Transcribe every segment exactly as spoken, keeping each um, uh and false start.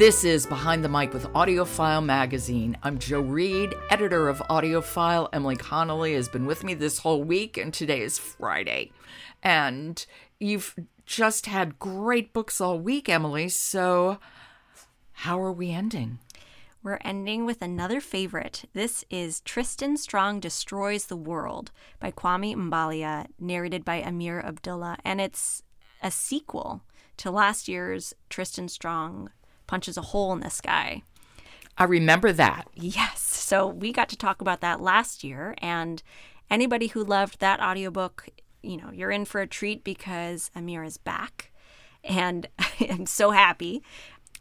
This is Behind the Mic with Audiophile Magazine. I'm Joe Reed, editor of Audiophile. Emily Connolly has been with me this whole week, and today is Friday. And you've just had great books all week, Emily, so how are we ending? We're ending with another favorite. This is Tristan Strong Destroys the World by Kwame Mbalia, narrated by Amir Abdullah, and it's a sequel to last year's Tristan Strong Punches a Hole in the Sky. I remember that. Yes. So we got to talk about that last year, and anybody who loved that audiobook, you know, you're in for a treat because Amir is back, and I'm so happy.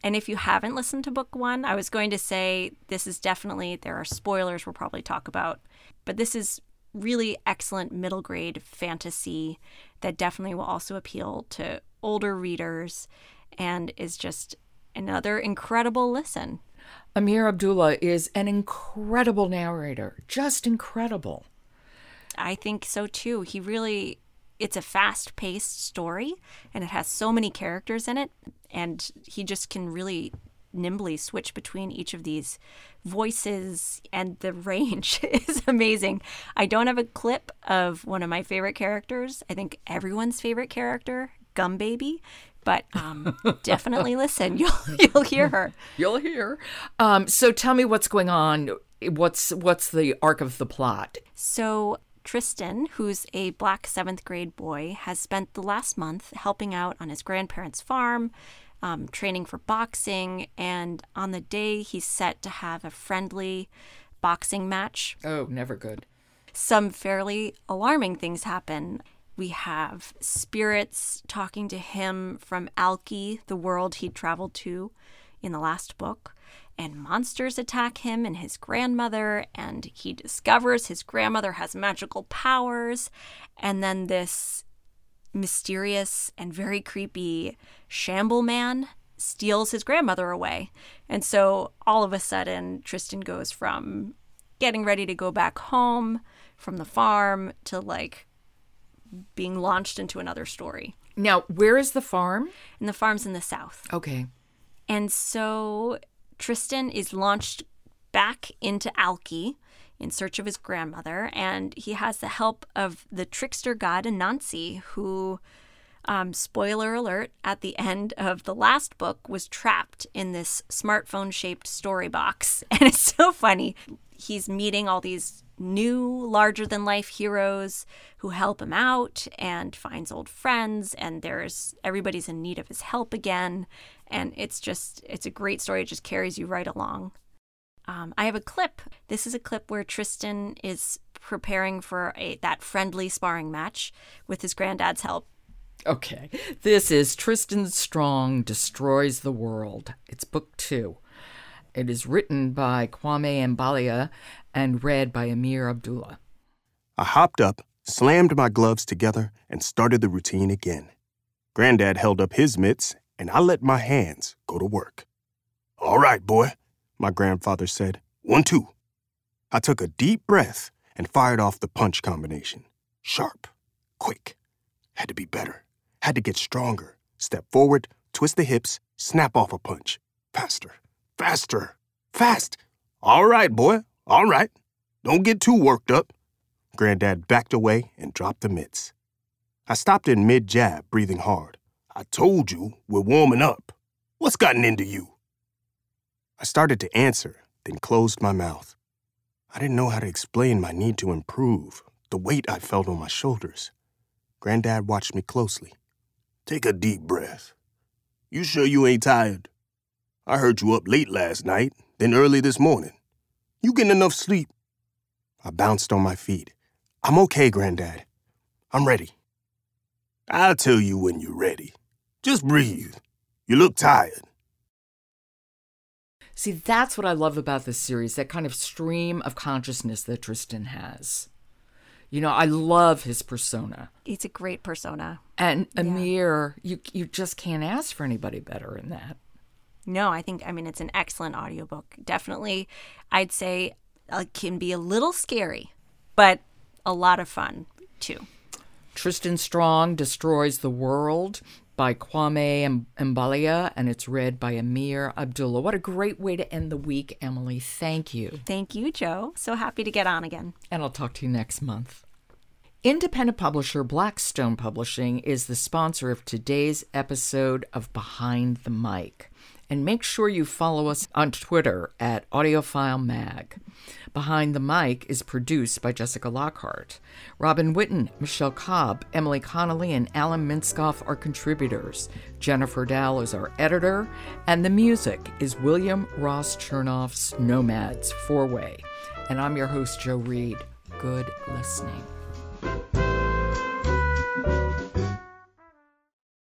And if you haven't listened to book one, I was going to say this is definitely, there are spoilers we'll probably talk about, but this is really excellent middle grade fantasy that definitely will also appeal to older readers and is just another incredible listen. Amir Abdullah is an incredible narrator. Just incredible. I think so, too. He really, it's a fast-paced story, and it has so many characters in it, and he just can really nimbly switch between each of these voices, and the range is amazing. I don't have a clip of one of my favorite characters. I think everyone's favorite character, Gum Baby. But um, definitely listen. You'll you'll hear her. You'll hear. Um, so tell me what's going on. What's what's the arc of the plot? So Tristan, who's a black seventh grade boy, has spent the last month helping out on his grandparents' farm, um, training for boxing. And on the day he's set to have a friendly boxing match. Oh, never good. Some fairly alarming things happen. We have spirits talking to him from Alki, the world he traveled to in the last book, and monsters attack him and his grandmother, and he discovers his grandmother has magical powers, and then this mysterious and very creepy shamble man steals his grandmother away. And so all of a sudden, Tristan goes from getting ready to go back home from the farm to, like, being launched into another story. Now, where is the farm? And the farm's in the south. Okay. And so Tristan is launched back into Alki in search of his grandmother, and he has the help of the trickster god Anansi, who, um, spoiler alert, at the end of the last book was trapped in this smartphone-shaped story box. And it's so funny. He's meeting all these new larger-than-life heroes who help him out and finds old friends, and there's everybody's in need of his help again, and it's just it's a great story. It just carries you right along. Um, I have a clip. This is a clip where Tristan is preparing for a that friendly sparring match with his granddad's help. Okay, this is Tristan Strong Destroys the World. It's book two. It is written by Kwame Mbalia and read by Amir Abdullah. I hopped up, slammed my gloves together, and started the routine again. Granddad held up his mitts, and I let my hands go to work. "All right, boy," my grandfather said. "One, two." I took a deep breath and fired off the punch combination. Sharp, quick. Had to be better. Had to get stronger. Step forward, twist the hips, snap off a punch. Faster. Faster. Fast. "All right, boy. All right. Don't get too worked up." Granddad backed away and dropped the mitts. I stopped in mid-jab, breathing hard. "I told you, we're warming up. What's gotten into you?" I started to answer, then closed my mouth. I didn't know how to explain my need to improve, the weight I felt on my shoulders. Granddad watched me closely. "Take a deep breath. You sure you ain't tired? I heard you up late last night, then early this morning. You getting enough sleep?" I bounced on my feet. "I'm okay, Granddad. I'm ready." "I'll tell you when you're ready. Just breathe. You look tired." See, that's what I love about this series, that kind of stream of consciousness that Tristan has. You know, I love his persona. It's a great persona. And Amir, yeah. you, you just can't ask for anybody better in that. No, I think, I mean, it's an excellent audiobook. Definitely, I'd say it can be a little scary, but a lot of fun, too. Tristan Strong Destroys the World by Kwame Mbalia, and it's read by Amir Abdullah. What a great way to end the week, Emily. Thank you. Thank you, Joe. So happy to get on again. And I'll talk to you next month. Independent publisher Blackstone Publishing is the sponsor of today's episode of Behind the Mic. And make sure you follow us on Twitter at AudiophileMag. Behind the Mic is produced by Jessica Lockhart. Robin Whitten, Michelle Cobb, Emily Connolly, and Alan Minskoff are contributors. Jennifer Dowell is our editor. And the music is William Ross Chernoff's Nomads Four-Way. And I'm your host, Joe Reed. Good listening.